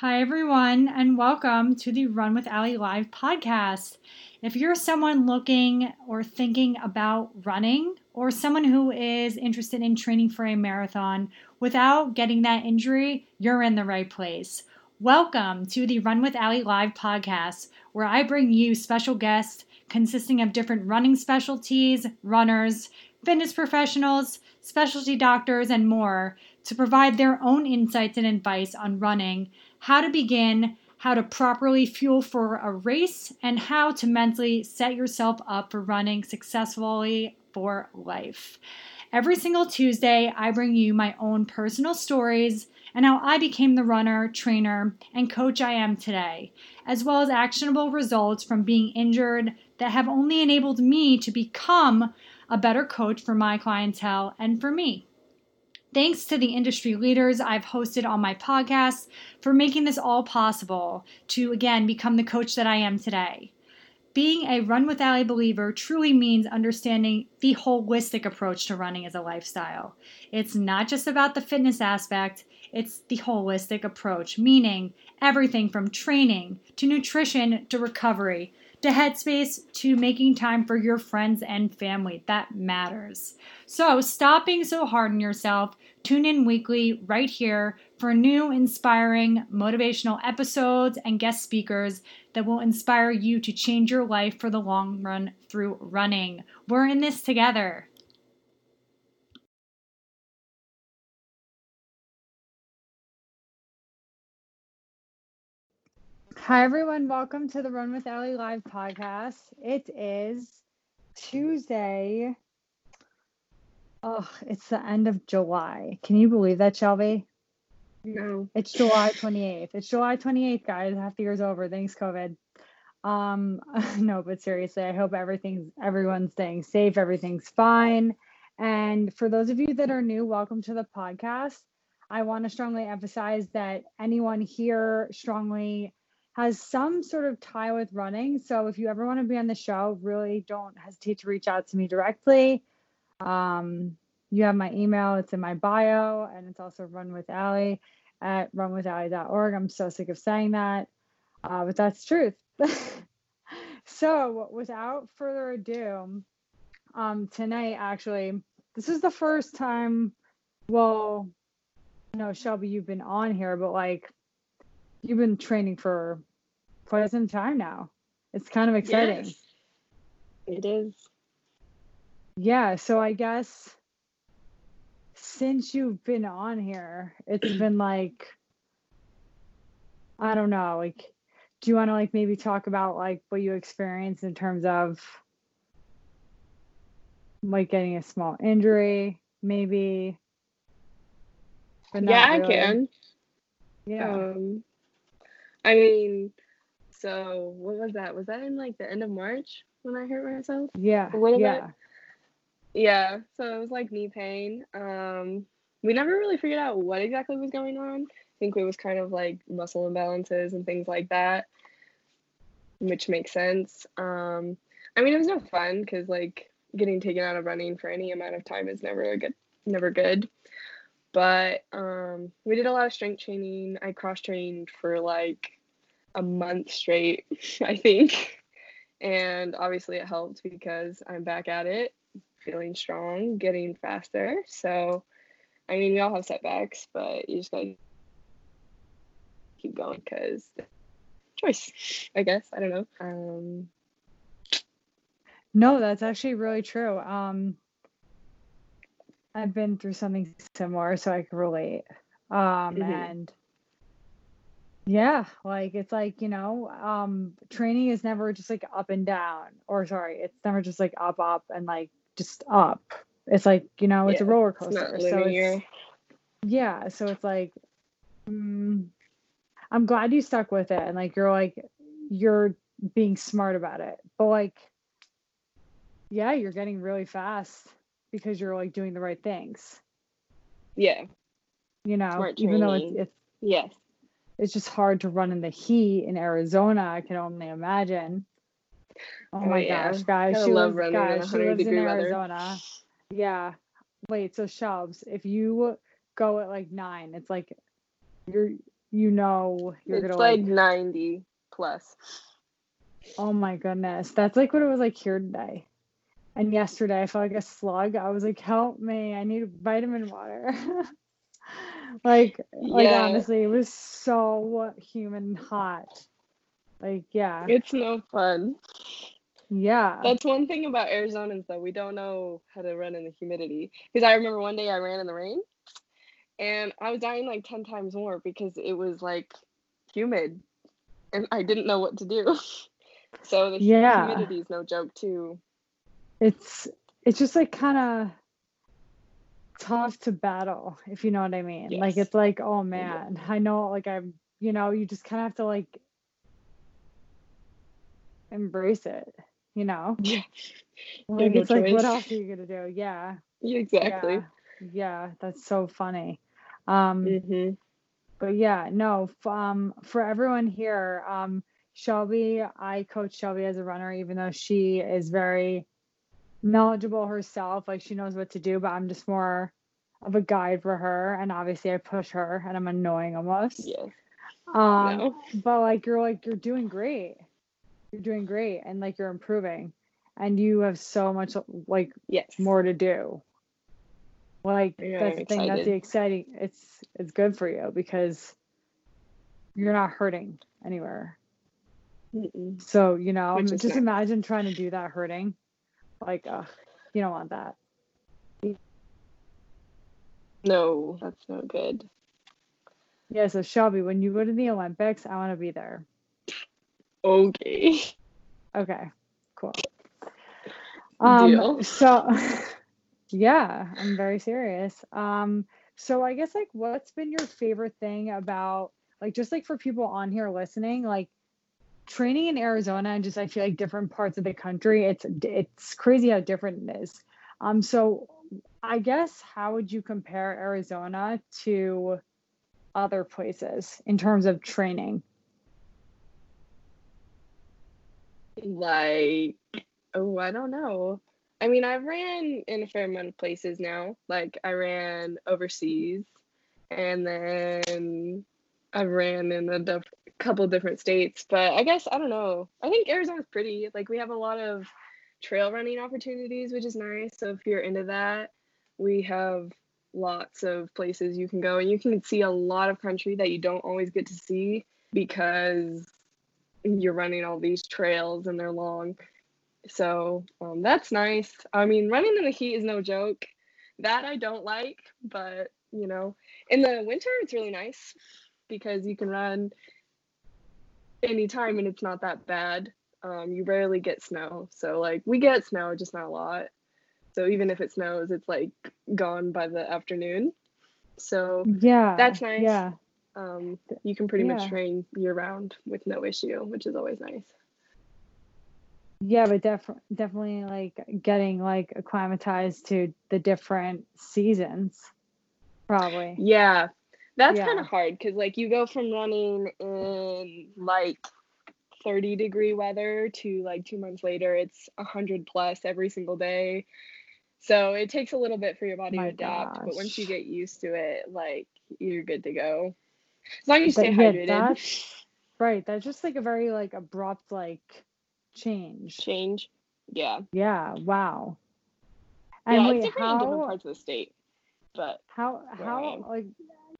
Hi, everyone, and welcome to the Run with Allie Live podcast. If you're someone looking or thinking about running, or someone who is interested in training for a marathon without getting that injury, you're in the right place. Welcome to the Run with Allie Live podcast, where I bring you special guests consisting of different running specialties, runners, fitness professionals, specialty doctors, and more to provide their own insights and advice on running, how to begin, how to properly fuel for a race, and how to mentally set yourself up for running successfully for life. Every single Tuesday, I bring you my own personal stories and how I became the runner, trainer, and coach I am today, as well as actionable results from being injured that have only enabled me to become a better coach for my clientele and for me. Thanks to the industry leaders I've hosted on my podcast for making this all possible to, again, become the coach that I am today. Being a Run with Allie believer truly means understanding the holistic approach to running as a lifestyle. It's not just about the fitness aspect, it's the holistic approach, meaning everything from training to nutrition to recovery to headspace, to making time for your friends and family. That matters. So stop being so hard on yourself. Tune in weekly right here for new inspiring motivational episodes and guest speakers that will inspire you to change your life for the long run through running. We're in this together. Hi, everyone. Welcome to the Run with Allie Live podcast. It is Tuesday. Oh, it's the end of July. Can you believe that, Shelby? No. It's July 28th. It's July 28th, guys. Half the year's over. Thanks, COVID. No, but seriously, I hope everyone's staying safe. Everything's fine. And for those of you that are new, welcome to the podcast. I want to strongly emphasize that anyone here strongly has some sort of tie with running. So if you ever want to be on the show, really don't hesitate to reach out to me directly. You have my email. It's in my bio. And it's also runwithallie@runwithally.org. I'm so sick of saying that. But that's truth. So without further ado, tonight, actually, this is the first time, well, no, Shelby, you've been on here, but like, you've been training for quite some time now. It's kind of exciting. Yes, it is. Yeah. So I guess since you've been on here, it's been like, I don't know, like, do you want to like maybe talk about like what you experienced in terms of like getting a small injury, maybe? Yeah, really. I can. Yeah. I mean, so what was that? Was that in like the end of March when I hurt myself? Yeah. A little bit? Yeah. So it was like knee pain. We never really figured out what exactly was going on. I think it was kind of like muscle imbalances and things like that, which makes sense. I mean, it was no fun because like getting taken out of running for any amount of time is never good. But we did a lot of strength training. I cross-trained for like a month straight, I think. And obviously it helped because I'm back at it, feeling strong, getting faster. So, I mean, we all have setbacks, but you just gotta keep going because choice, I guess. I don't know. No, that's actually really true. I've been through something similar, so I can relate. And yeah, like, it's like, you know, training is never just like up and down, it's never just like up and like just up. It's like, you know, it's a roller coaster. It's not linear. So it's like, I'm glad you stuck with it. And like, you're being smart about it, but like, yeah, you're getting really fast. Because you're like doing the right things. Yeah. You know, even though it's just hard to run in the heat in Arizona. I can only imagine. Oh my gosh, guys. She lives in Arizona. Weather. Yeah. Wait, so Shelbs, if you go at like 9, it's like you're you know you're it's gonna like 90 plus. Oh my goodness, that's like what it was like here today. And yesterday I felt like a slug. I was like, help me, I need vitamin water. Like honestly, it was so human hot. Like, yeah. It's no fun. Yeah. That's one thing about Arizonans, though. We don't know how to run in the humidity. Because I remember one day I ran in the rain, and I was dying like 10 times more because it was like humid, and I didn't know what to do. So the humidity is no joke, too. It's just like kind of tough to battle, if you know what I mean. Yes. Like, it's like, oh, man, I know, like, I'm, you know, you just kind of have to, like, embrace it, you know. Yeah. Like, no, it's choice. Like, what else are you gonna do? Yeah exactly. Yeah That's so funny. But yeah, no, for everyone here, Shelby, I coach Shelby as a runner, even though she is very knowledgeable herself, like she knows what to do, but I'm just more of a guide for her, and obviously I push her and I'm annoying almost. But you're doing great. You're doing great, and like you're improving, and you have so much like more to do. Like that's the thing. That's the exciting. It's good for you because you're not hurting anywhere. Mm-mm. So you know, just imagine trying to do that hurting. Like, you don't want that. No, that's no good. Yeah. So Shelby, when you go to the Olympics, I want to be there. Okay, cool. Deal. So yeah, I'm very serious. So I guess like what's been your favorite thing about like just like for people on here listening, like training in Arizona and just I feel like different parts of the country, it's crazy how different it is. So I guess how would you compare Arizona to other places in terms of training? Like, oh, I don't know. I mean, I've ran in a fair amount of places now. Like, I ran overseas, and then I've ran in a couple different states. But I guess, I don't know. I think Arizona's pretty. Like, we have a lot of trail running opportunities, which is nice. So if you're into that, we have lots of places you can go. And you can see a lot of country that you don't always get to see because you're running all these trails and they're long, so that's nice. I mean, running in the heat is no joke. That I don't like, but you know, in the winter it's really nice because you can run anytime and it's not that bad. You rarely get snow, so like we get snow, just not a lot. So even if it snows, it's like gone by the afternoon. So yeah, that's nice. Yeah. You can pretty much train year-round with no issue, which is always nice. Yeah, but definitely, like, getting, like, acclimatized to the different seasons, probably. Yeah, that's kind of hard, because, like, you go from running in, like, 30-degree weather to, like, 2 months later, it's 100-plus every single day. So it takes a little bit for your body to adapt, but once you get used to it, like, you're good to go. As long as you stay hydrated. That's just like a very like abrupt like change. Yeah Wow. And yeah, it's different in different parts of the state, but how like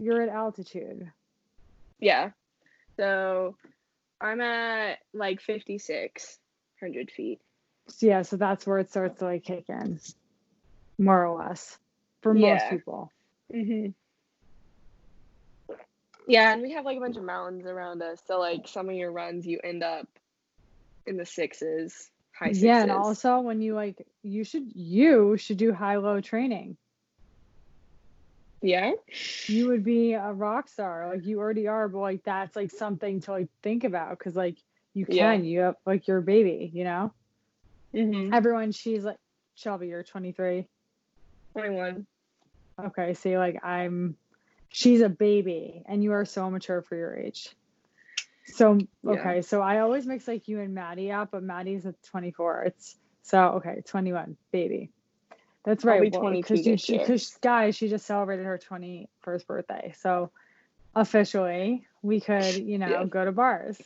you're at altitude. Yeah, so I'm at like 5,600 feet. Yeah, so that's where it starts to like kick in, more or less, for most people. Yeah, and we have, like, a bunch of mountains around us, so, like, some of your runs, you end up in the sixes, high sixes. Yeah, and also, when you, like, you should do high-low training. Yeah? You would be a rock star. Like, you already are, but, like, that's, like, something to, like, think about, because, like, you can. Yeah. You have, like, your baby, you know? Mm-hmm. Everyone, she's, like, Shelby, you're 23. 21. Okay, so, like, she's a baby, and you are so mature for your age. So, okay. Yeah. So I always mix like you and Maddie up, but Maddie's at 24. It's so, okay. 21 baby. That's right. Well, 22 because guys, she just celebrated her 21st birthday. So officially, we could, you know, go to bars.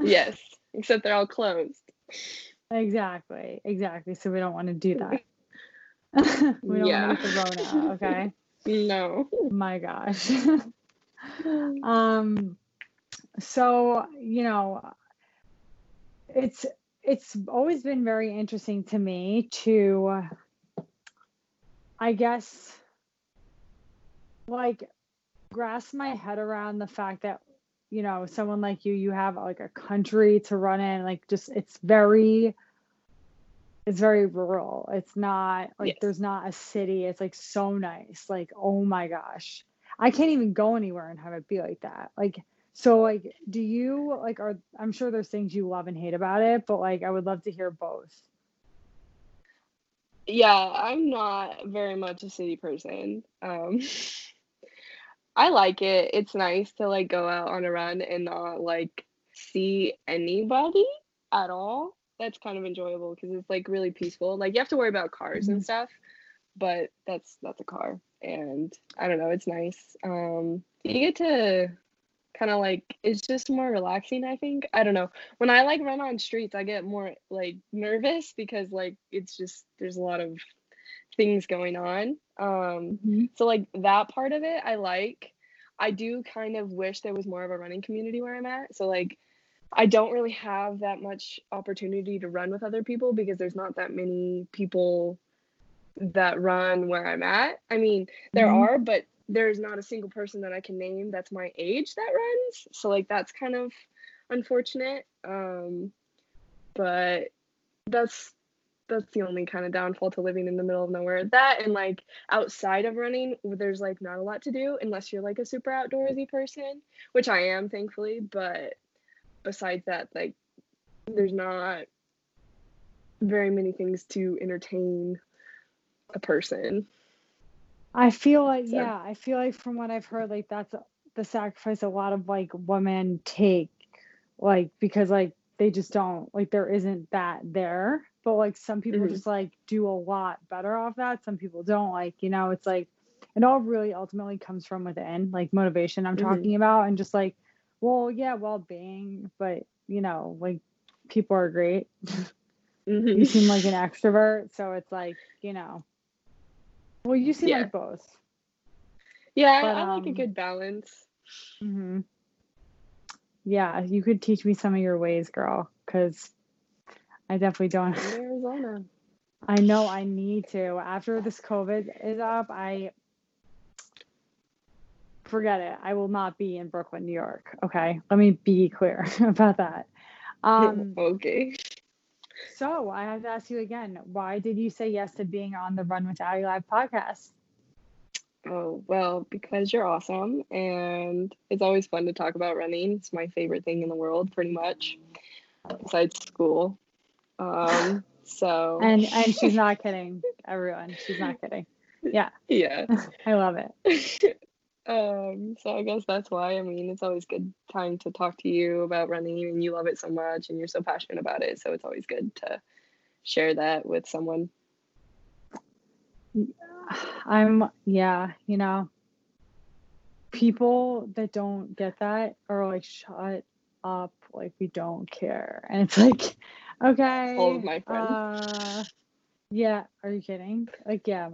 Yes, except they're all closed. Exactly, exactly. So we don't want to do that. We don't want to get the Rona, okay? No. My gosh. So, you know, it's always been very interesting to me to, I guess, like, grasp my head around the fact that, you know, someone like you have like a country to run in, like, just, it's very rural. It's not like there's not a city. It's like so nice. Like, oh my gosh, I can't even go anywhere and have it be like that. Like, so like, do you like, I'm sure there's things you love and hate about it, but like, I would love to hear both. Yeah, I'm not very much a city person. I like it. It's nice to like go out on a run and not like see anybody at all. That's kind of enjoyable because it's like really peaceful. Like, you have to worry about cars and stuff, but that's a car, and I don't know, it's nice. You get to kind of like, it's just more relaxing, I think. I don't know, when I like run on streets, I get more like nervous because like it's just, there's a lot of things going on. So like that part of it I like. I do kind of wish there was more of a running community where I'm at. So like, I don't really have that much opportunity to run with other people because there's not that many people that run where I'm at. I mean, there are, but there's not a single person that I can name that's my age that runs. So like, that's kind of unfortunate. But that's the only kind of downfall to living in the middle of nowhere. That, and like outside of running, there's like not a lot to do unless you're like a super outdoorsy person, which I am, thankfully, but besides that, like, there's not very many things to entertain a person. I feel like, I feel like from what I've heard, like, that's the sacrifice a lot of, like, women take, like, because, like, they just don't, like, there isn't that there, but, like, some people just, like, do a lot better off that. Some people don't, like, you know, it's, like, it all really ultimately comes from within, like, motivation I'm talking about, and just, like, well, yeah, well-being, but, you know, like, people are great. You seem like an extrovert, so it's like, you know, well, you seem like both. Yeah, but, I like a good balance. Yeah, you could teach me some of your ways, girl, because I definitely don't. In Arizona. I know, I need to. After this COVID is up, forget it. I will not be in Brooklyn, New York. Okay. Let me be clear about that. Okay. So I have to ask you again, why did you say yes to being on the Run with Allie Live podcast? Oh, well, because you're awesome. And it's always fun to talk about running. It's my favorite thing in the world, pretty much, besides school. So. And she's not kidding, everyone. She's not kidding. Yeah. Yeah. I love it. So I guess that's why. I mean, it's always good time to talk to you about running, and you love it so much and you're so passionate about it, so it's always good to share that with someone. You know, people that don't get that are like, shut up, like, we don't care. And it's like, okay, all of my friends. Yeah, are you kidding? Like, yeah,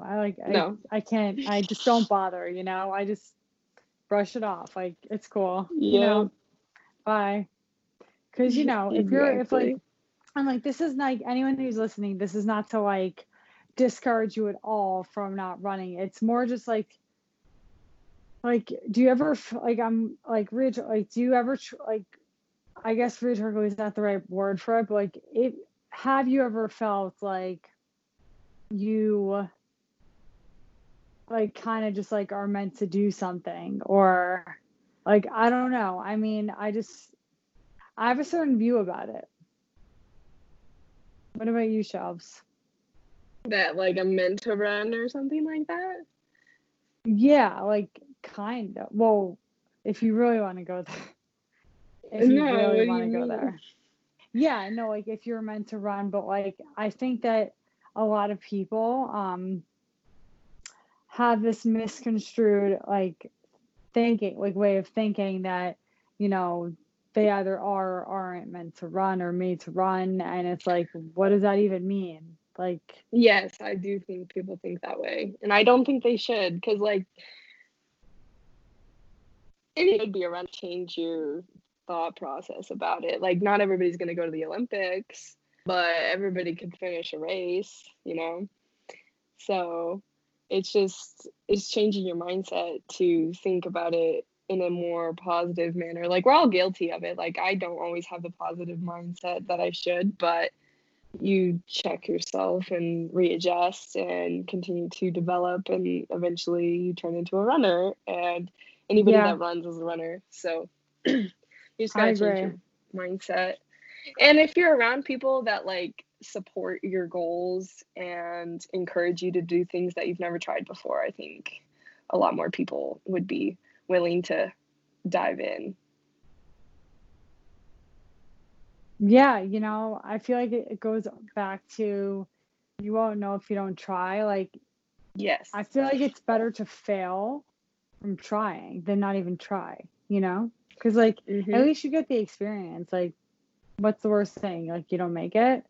no. I can't, I just don't bother, you know? I just brush it off. Like, it's cool. Yeah. You know? Bye. Because, you know, if you're, if like, I'm like, this is like, anyone who's listening, this is not to like discourage you at all from not running. It's more just like, do you ever, like, I'm like, do you ever, like, I guess reiterate is not the right word for it, but like, have you ever felt like, you like kind of just like are meant to do something, or like, I don't know. I mean, I have a certain view about it. What about you, Shelves? That like I'm meant to run or something like that? Yeah, like kind of. Well, if you really want to go there. If you really want to go there. Yeah, no, like if you're meant to run, but like I think that a lot of people have this misconstrued like thinking, like way of thinking that, you know, they either are or aren't meant to run or made to run. And it's like, what does that even mean? Like, yes, I do think people think that way. And I don't think they should, because like, it would be around change your thought process about it. Like, not everybody's going to go to the Olympics, but everybody could finish a race, you know? So it's just, it's changing your mindset to think about it in a more positive manner. Like, we're all guilty of it. Like, I don't always have the positive mindset that I should, but you check yourself and readjust and continue to develop, and eventually you turn into a runner, and anybody that runs is a runner. So you just gotta change your mindset. And if you're around people that like support your goals and encourage you to do things that you've never tried before, I think a lot more people would be willing to dive in. Yeah, you know, I feel like it goes back to, you won't know if you don't try. Like, yes, I feel like it's better to fail from trying than not even try, you know? Because like, at least you get the experience. Like, what's the worst thing? Like, you don't make it?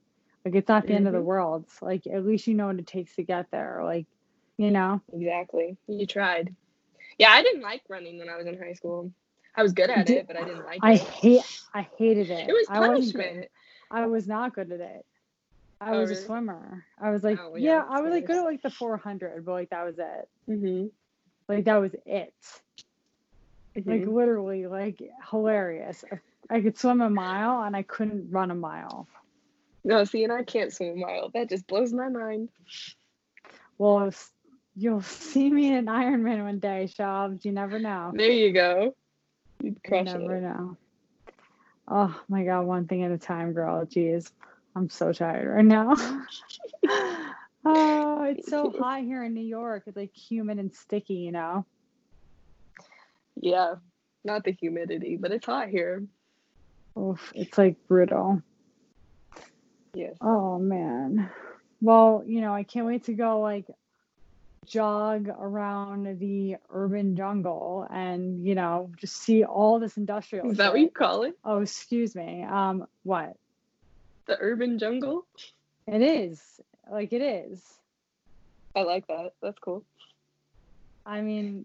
Like, it's not the end of the world. Like, at least you know what it takes to get there. Like, you know? Exactly. You tried. Yeah, I didn't like running when I was in high school. I was good at it, but I didn't like it. I hated it. It was punishment. I was not good at it. I was a swimmer. I was like, I was like good at like the 400, but like that was it. Like that was it. Like literally, like hilarious. I could swim a mile and I couldn't run a mile. No, see, and I can't swim a mile. That just blows my mind. Well, you'll see me in an Ironman one day, Shabs. You never know. There you go. You'd crush it. You never know. Oh my God, one thing at a time, girl. Jeez, I'm so tired right now. Oh, it's so hot here in New York. It's like humid and sticky, you know? Yeah, not the humidity, but it's hot here. Oof, it's like brutal. Yes. Oh man. Well, you know, I can't wait to go like jog around the urban jungle and, you know, just see all this industrial. Is that what you call it? Oh, excuse me. What? The urban jungle? It is. Like, it is. I like that. That's cool. I mean,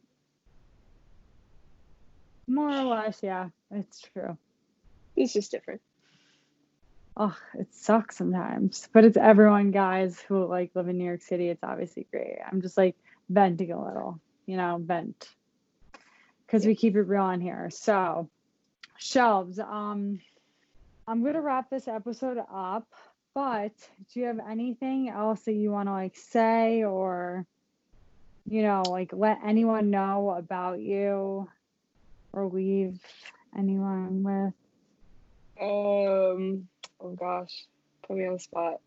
more or less, yeah, it's true. It's just different. Oh, it sucks sometimes, but it's everyone, guys, who like live in New York City. It's obviously great. I'm just like venting a little, you know, because we keep it real on here. So, Shelves, I'm gonna wrap this episode up. But do you have anything else that you want to like say, or, you know, like let anyone know about you, or leave anyone with? Oh gosh, put me on the spot.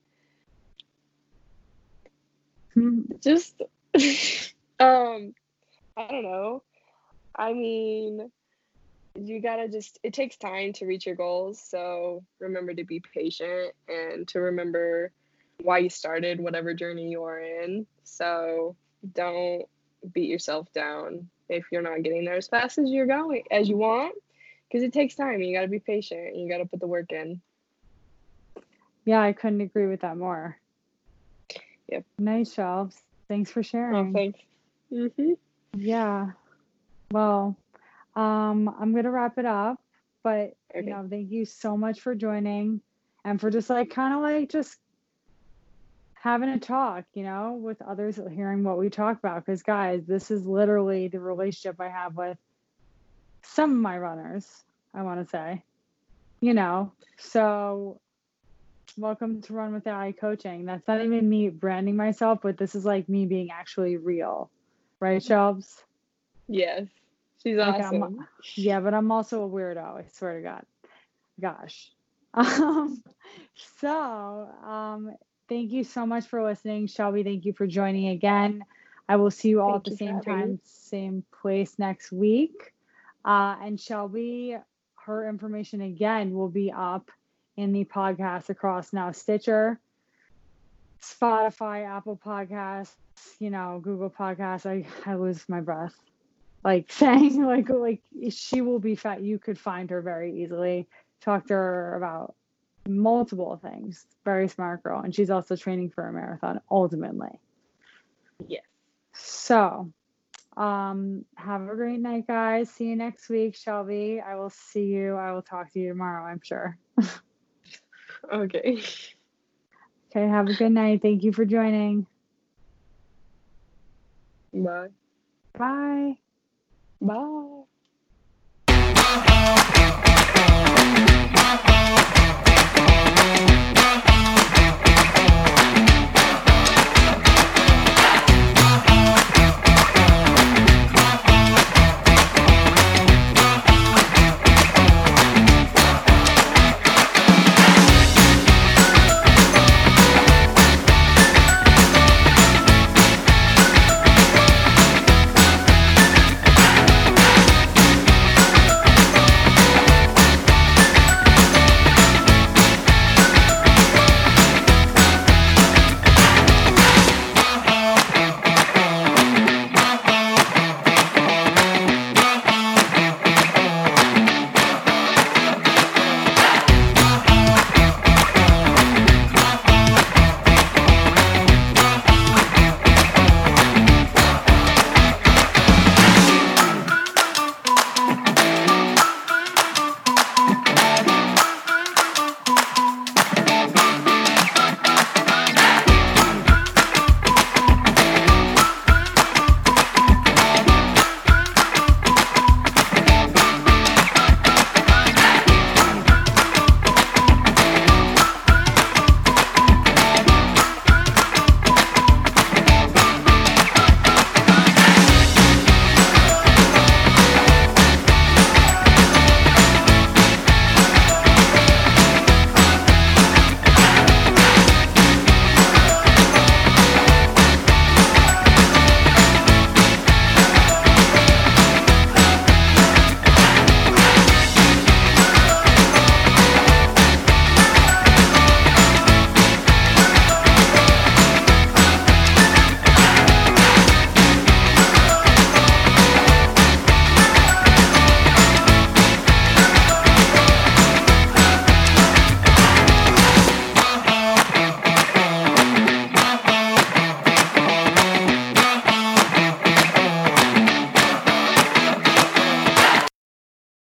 Just, I don't know. I mean, you gotta just, it takes time to reach your goals. So remember to be patient and to remember why you started whatever journey you are in. So don't beat yourself down if you're not getting there as fast as you're going, as you want. Because it takes time. You got to be patient. And you got to put the work in. Yeah, I couldn't agree with that more. Yep. Nice, Shelves. Thanks for sharing. Oh, thanks. Yeah. Well, I'm going to wrap it up. But, you know, thank you so much for joining. And for just, like, kind of, like, just having a talk, you know, with others, hearing what we talk about. Because, guys, this is literally the relationship I have with some of my runners, I want to say, you know. So welcome to Run with Allie Coaching. That's not even me branding myself, but this is like me being actually real, right, Shelves? Yes, she's like, awesome. But I'm also a weirdo, I swear to God. Gosh. Thank you so much for listening. Shelby, thank you for joining again. I will see you all at the same time, same place next week. And Shelby, her information again will be up in the podcast across now Stitcher, Spotify, Apple Podcasts, you know, Google Podcasts. I lose my breath. like saying like she will be fat. You could find her very easily. Talk to her about multiple things. Very smart girl. And she's also training for a marathon ultimately. Yes. So have a great night, guys. See you next week, Shelby. I will see you. I will talk to you tomorrow, I'm sure. Okay. Okay, have a good night. Thank you for joining. Bye. Bye. Bye.